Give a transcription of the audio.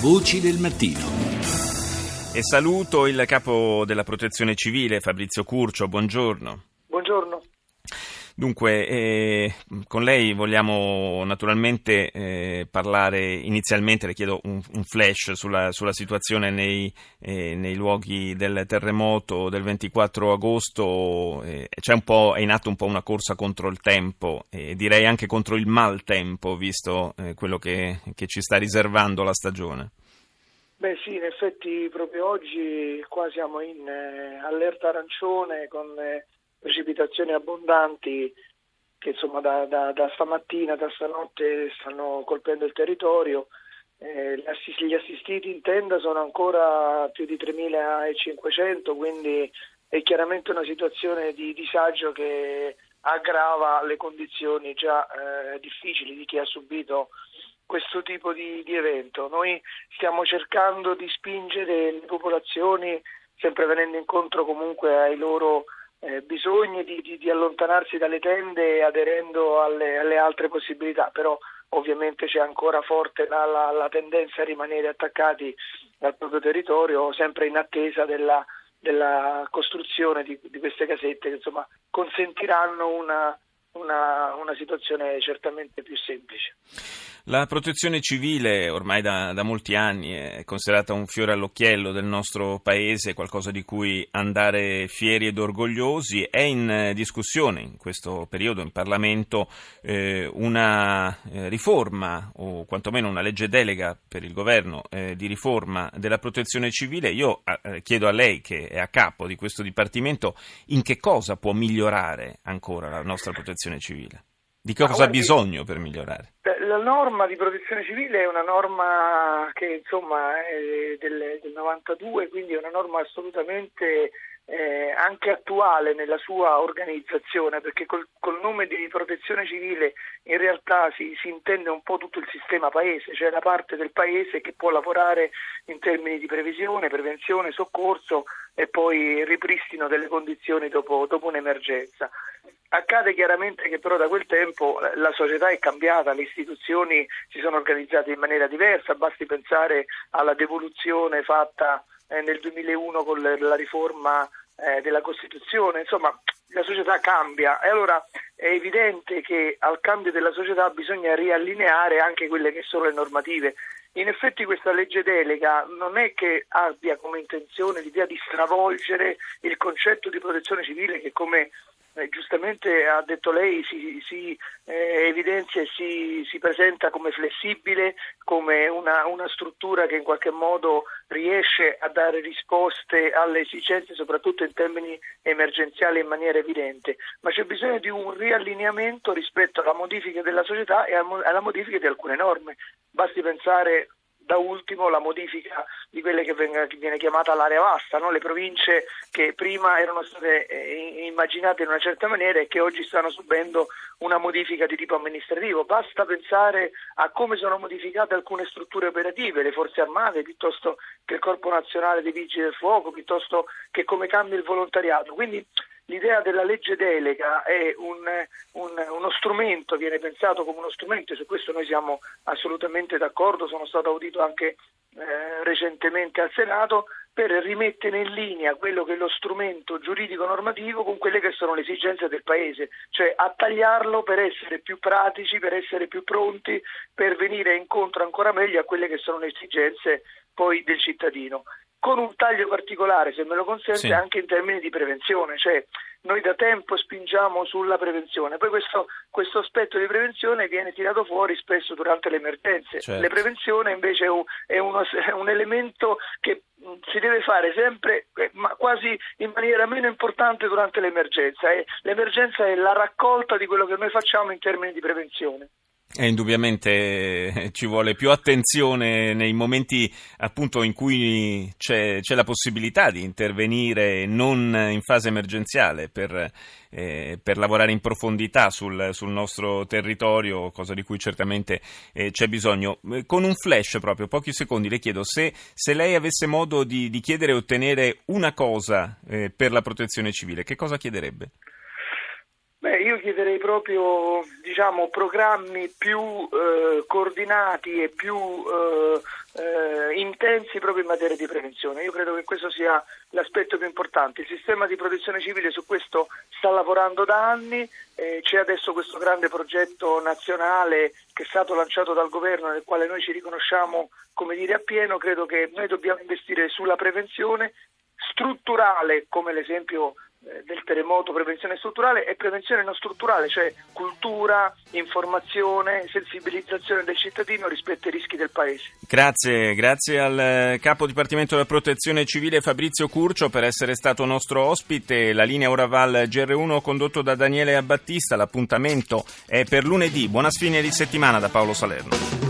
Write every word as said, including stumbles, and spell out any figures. Voci del mattino. E saluto il capo della Protezione Civile, Fabrizio Curcio, buongiorno. Buongiorno. Dunque, eh, con lei vogliamo naturalmente eh, parlare inizialmente, le chiedo un, un flash sulla, sulla situazione nei, eh, nei luoghi del terremoto del ventiquattro agosto, eh, c'è un po', è in atto un po' una corsa contro il tempo, e eh, direi anche contro il maltempo, visto eh, quello che, che ci sta riservando la stagione. Beh sì, in effetti proprio oggi qua siamo in eh, allerta arancione con eh, precipitazioni abbondanti che insomma da, da, da stamattina, da stanotte stanno colpendo il territorio. Eh, gli assistiti in tenda sono ancora più di tremilacinquecento, quindi è chiaramente una situazione di disagio che aggrava le condizioni già eh, difficili di chi ha subito questo tipo di, di evento. Noi stiamo cercando di spingere le popolazioni, sempre venendo incontro comunque ai loro eh, bisogni, di, di, di allontanarsi dalle tende aderendo alle, alle altre possibilità, però ovviamente c'è ancora forte la, la, la tendenza a rimanere attaccati al proprio territorio, sempre in attesa della, della costruzione di, di queste casette che insomma consentiranno una, una, una situazione certamente più semplice. La protezione civile ormai da, da molti anni è considerata un fiore all'occhiello del nostro paese, qualcosa di cui andare fieri ed orgogliosi. È in discussione in questo periodo in Parlamento eh, una eh, riforma o quantomeno una legge delega per il governo eh, di riforma della protezione civile. Io eh, chiedo a lei, che è a capo di questo dipartimento, in che cosa può migliorare ancora la nostra protezione civile? Di che cosa ha bisogno per migliorare? La norma di protezione civile è una norma che insomma è del, del novantadue, quindi è una norma assolutamente eh, anche attuale nella sua organizzazione, perché col, col nome di protezione civile in realtà si, si intende un po' tutto il sistema paese, cioè la parte del paese che può lavorare in termini di previsione, prevenzione, soccorso e poi ripristino delle condizioni dopo, dopo un'emergenza. Accade chiaramente che però da quel tempo la società è cambiata, le istituzioni si sono organizzate in maniera diversa, basti pensare alla devoluzione fatta nel duemilauno con la riforma della Costituzione, insomma la società cambia e allora è evidente che al cambio della società bisogna riallineare anche quelle che sono le normative. In effetti questa legge delega non è che abbia come intenzione l'idea di stravolgere il concetto di protezione civile che, come Eh, giustamente ha detto lei, si, si eh, evidenzia e si, si presenta come flessibile, come una, una struttura che in qualche modo riesce a dare risposte alle esigenze, soprattutto in termini emergenziali in maniera evidente, ma c'è bisogno di un riallineamento rispetto alla modifica della società e alla modifica di alcune norme. Basti pensare da ultimo la modifica di quelle che viene chiamata l'area vasta, no? Le province che prima erano state eh, immaginate in una certa maniera e che oggi stanno subendo una modifica di tipo amministrativo. Basta pensare a come sono modificate alcune strutture operative, le forze armate, piuttosto che il Corpo Nazionale dei Vigili del Fuoco, piuttosto che come cambia il volontariato. Quindi l'idea della legge delega è un, un, uno strumento, viene pensato come uno strumento, e su questo noi siamo assolutamente d'accordo. Sono stato audito anche eh, recentemente al Senato per rimettere in linea quello che è lo strumento giuridico normativo con quelle che sono le esigenze del Paese, cioè attagliarlo per essere più pratici, per essere più pronti, per venire incontro ancora meglio a quelle che sono le esigenze poi del cittadino, con un taglio particolare, se me lo consente, sì, anche in termini di prevenzione. Cioè noi da tempo spingiamo sulla prevenzione, poi questo, questo aspetto di prevenzione viene tirato fuori spesso durante le emergenze, certo. La prevenzione invece è, un, è, uno, è un elemento che si deve fare sempre, ma quasi in maniera meno importante durante l'emergenza, e l'emergenza è la raccolta di quello che noi facciamo in termini di prevenzione. E indubbiamente ci vuole più attenzione nei momenti appunto in cui c'è, c'è la possibilità di intervenire non in fase emergenziale per, eh, per lavorare in profondità sul, sul nostro territorio, cosa di cui certamente eh, c'è bisogno. Con un flash proprio, pochi secondi, le chiedo se, se lei avesse modo di, di chiedere e ottenere una cosa eh, per la protezione civile, che cosa chiederebbe? Beh, io chiederei proprio, diciamo, programmi più eh, coordinati e più eh, eh, sensi proprio in materia di prevenzione. Io credo che questo sia l'aspetto più importante. Il sistema di protezione civile su questo sta lavorando da anni, eh, c'è adesso questo grande progetto nazionale che è stato lanciato dal governo, nel quale noi ci riconosciamo, come dire, appieno. Credo che noi dobbiamo investire sulla prevenzione strutturale, come l'esempio del terremoto, prevenzione strutturale, e prevenzione non strutturale, cioè cultura, informazione, sensibilizzazione del cittadino rispetto ai rischi del paese. Grazie, grazie al Capo Dipartimento della Protezione Civile Fabrizio Curcio per essere stato nostro ospite. La linea Oraval G R uno condotto da Daniele Abbattista. L'appuntamento è per lunedì. Buona fine di settimana da Paolo Salerno.